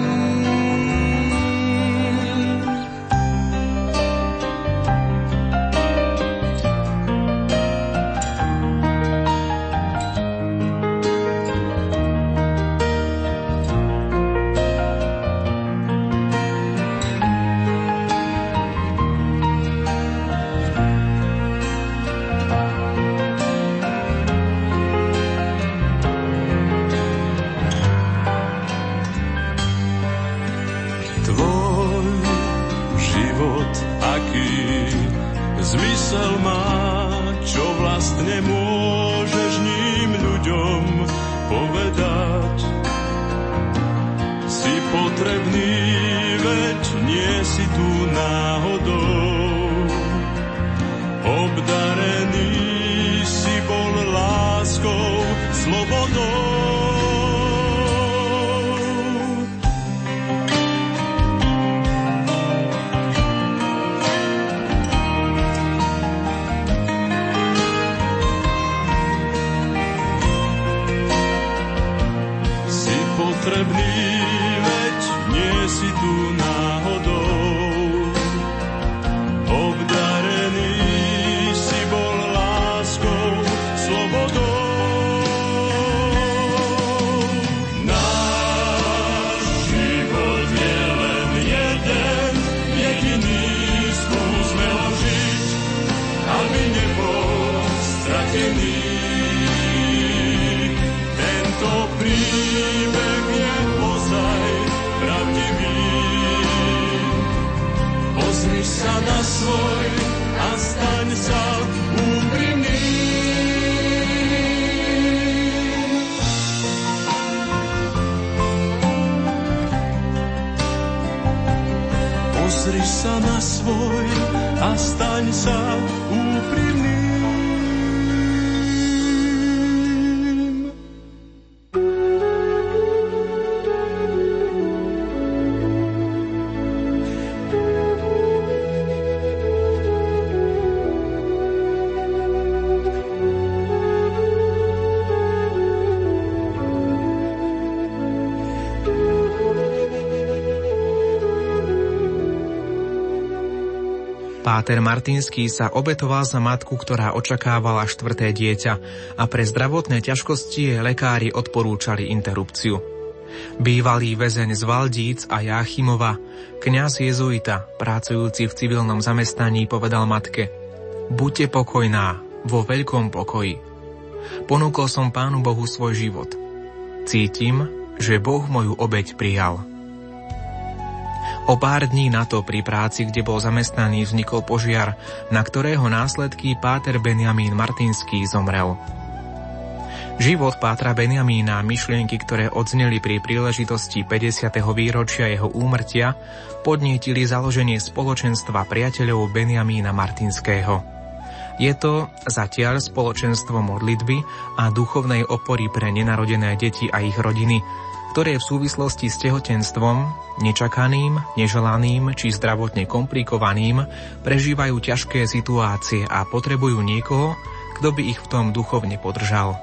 Páter Martinský sa obetoval za matku, ktorá očakávala štvrté dieťa a pre zdravotné ťažkosti jej lekári odporúčali interrupciu. Bývalý väzeň z Valdíc a Jáchymova, kňaz jezuita, pracujúci v civilnom zamestnaní, povedal matke: Buďte pokojná, vo veľkom pokoji. Ponúkol som Pánu Bohu svoj život. Cítim, že Boh moju obeť prijal. O pár dní na to pri práci, kde bol zamestnaný, vznikol požiar, na ktorého následky páter Benjamín Martinský zomrel. Život pátra Benjamína, myšlienky, ktoré odzneli pri príležitosti 50. výročia jeho úmrtia, podnietili založenie spoločenstva priateľov Benjamína Martinského. Je to zatiaľ spoločenstvo modlitby a duchovnej opory pre nenarodené deti a ich rodiny, ktoré v súvislosti s tehotenstvom, nečakaným, neželaným či zdravotne komplikovaným prežívajú ťažké situácie a potrebujú niekoho, kto by ich v tom duchovne podržal.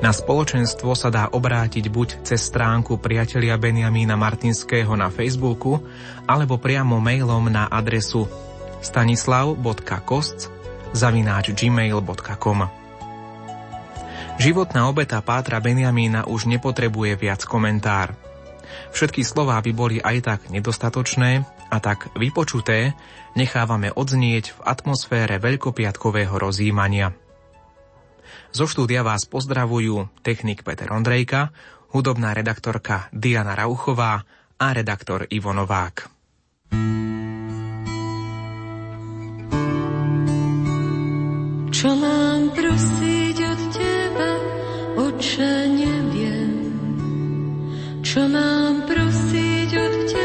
Na spoločenstvo sa dá obrátiť buď cez stránku priatelia Benjamína Martinského na Facebooku, alebo priamo mailom na adresu stanislav.kosc@gmail.com. Životná obeta pátra Benjamína už nepotrebuje viac komentár. Všetky slová by boli aj tak nedostatočné a tak vypočuté nechávame odznieť v atmosfére veľkopiatkového rozjímania. Zo štúdia vás pozdravujú technik Peter Ondrejka, hudobná redaktorka Diana Rauchová a redaktor Ivo Novák. Čo mám prosiť od teba? Oče, neviem, čo mám prosiť od teba.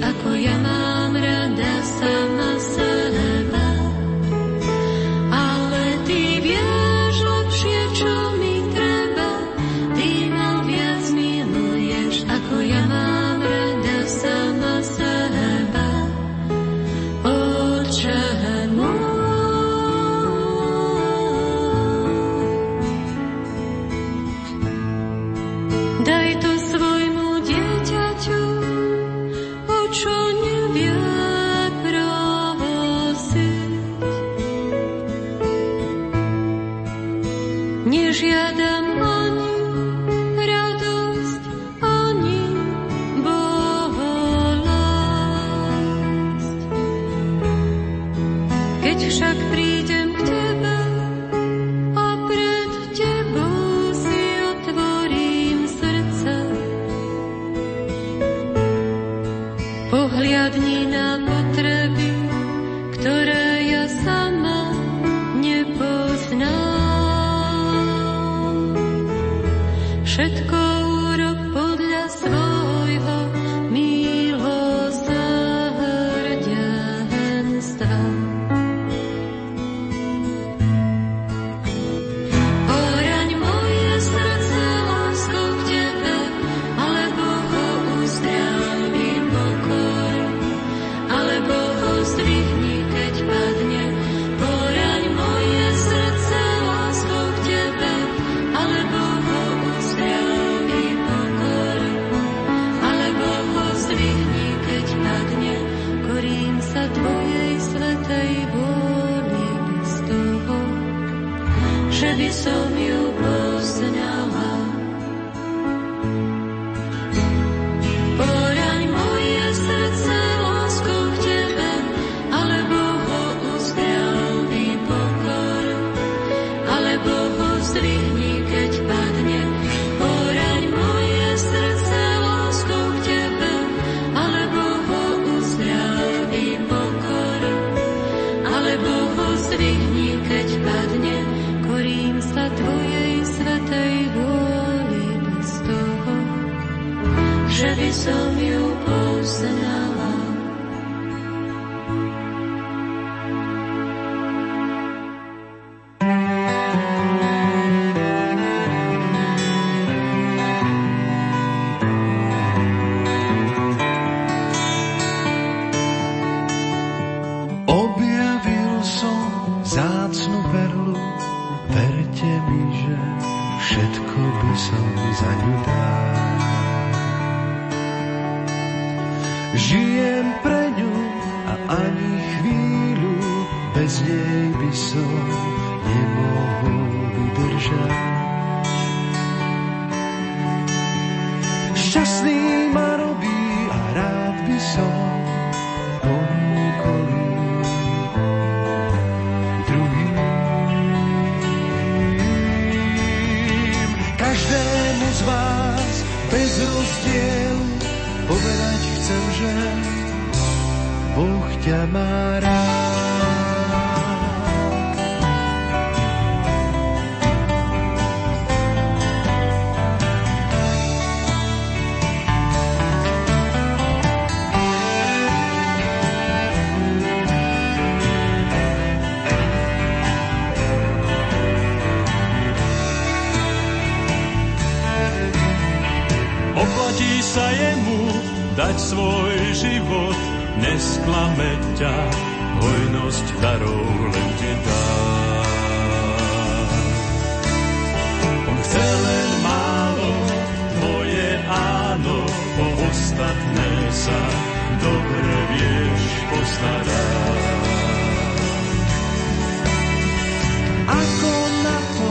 ako ja mám rada sama seba. Ale ty vieš lepšie, čo mi treba. Ty ma viac miluješ, ako ja mám rada sama seba. Oče môj, daj to svojmu dieťaťu, o čo nevie prosiť. Nežiadam ani radosť, ani bolesť. Keď však prídem k tebe a pred tebou si otvorím srdce, pohľadni na potreby, ktoré ja sama nepoznám. Všetko urob podľa svojho milosrdenstva. Poraň moje srdce láskou k tebe, alebo ho uzdravím pokor, alebo ho zdvihni, keď padne. Poraň moje srdce láskou k tebe, alebo ho uzdravím pokor, alebo ho zdvihni, keď padne. Korím sa tvojej svätej vôli bez toho, že by som ju poznala. Poraň moje srdce láskou k tebe, alebo ho uzdraví pokor, alebo ho zdvihni, keď padne. Poraň moje srdce láskou k tebe, alebo ho uzdraví pokor, alebo ho zdvihni, keď padne. Korím sa tvojej svätej vôli bez toho, že by som ju poznala. Objavil som zácnu perlu, verte mi, že všetko by som za ňu dal. Žijem pre ňu a ani chvíľu bez nej by som nemohol vydržať. Šťastný ma robí a rád by som ponúkol druhým. Každému z vás bez rozdielu povedať chcem, že Boh ťa má rád. Oplatí sa jemu dať svoj život, nesklame ťa, hojnosť darov len ti dá. On chce len málo, tvoje áno, o ostatné sa dobre vieš postarať. Ako na to?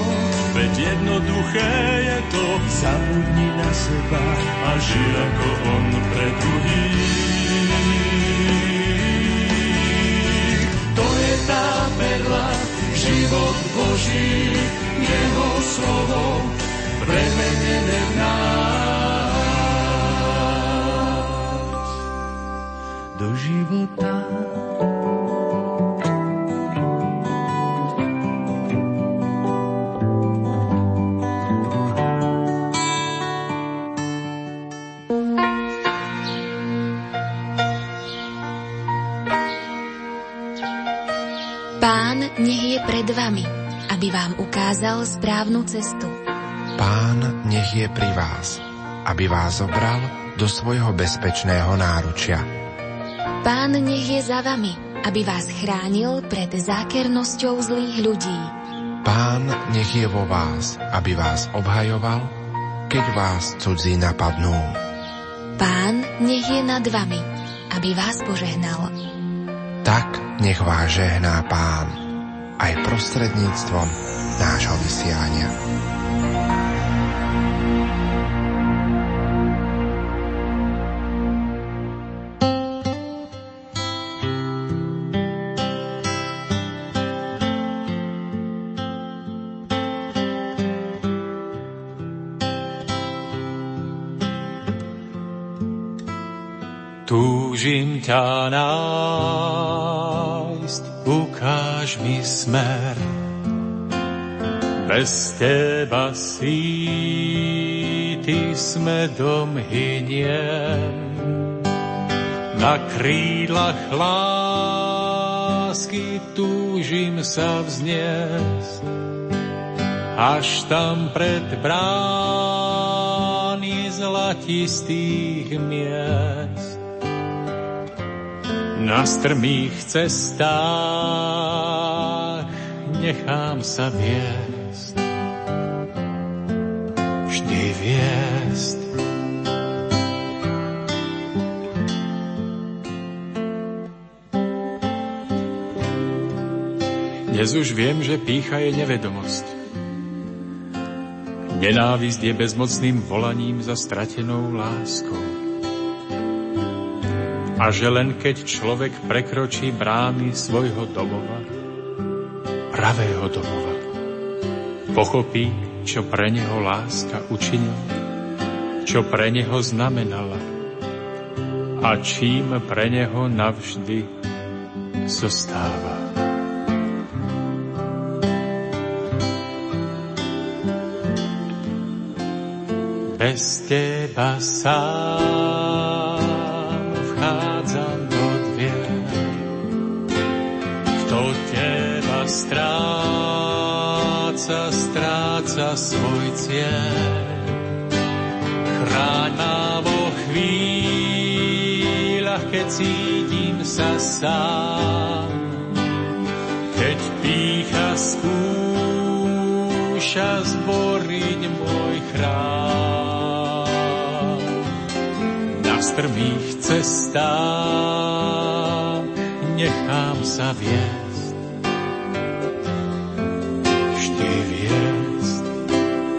Veď jednoduché je to, zabudni na seba a žij ako on pre druhých. To je tá perla, život Boží, jeho slovo premenené v nás do života. Pán nech je pred vami, aby vám ukázal správnu cestu. Pán nech je pri vás, aby vás zobral do svojho bezpečného náručia. Pán nech je za vami, aby vás chránil pred zákernosťou zlých ľudí. Pán nech je vo vás, aby vás obhajoval, keď vás cudzí napadnú. Pán nech je nad vami, aby vás požehnal. Tak nech vás žehná Pán, aj prostredníctvom nášho vysiania. Túžim ťa nájsť, ukáž mi smer. Bez teba ty smedom hyniem. Na krídlach lásky túžim sa vzniesť. Až tam pred brány zlatistých miest. Na strmých cestách nechám sa viesť, vždy viesť. Dnes už viem, že pýcha je nevedomosť. Nenávisť je bezmocným volaním za stratenou láskou. A že len keď človek prekročí brány svojho domova, pravého domova, pochopí, čo pre neho láska učinila, čo pre neho znamenala a čím pre neho navždy zostáva. Bez teba sám stráca svoj cieľ. Chráň ma vo chvíľach, keď cítim sa sám. Keď pýcha skúša zboriť môj chrám. Na strmých cestách nechám sa viesť.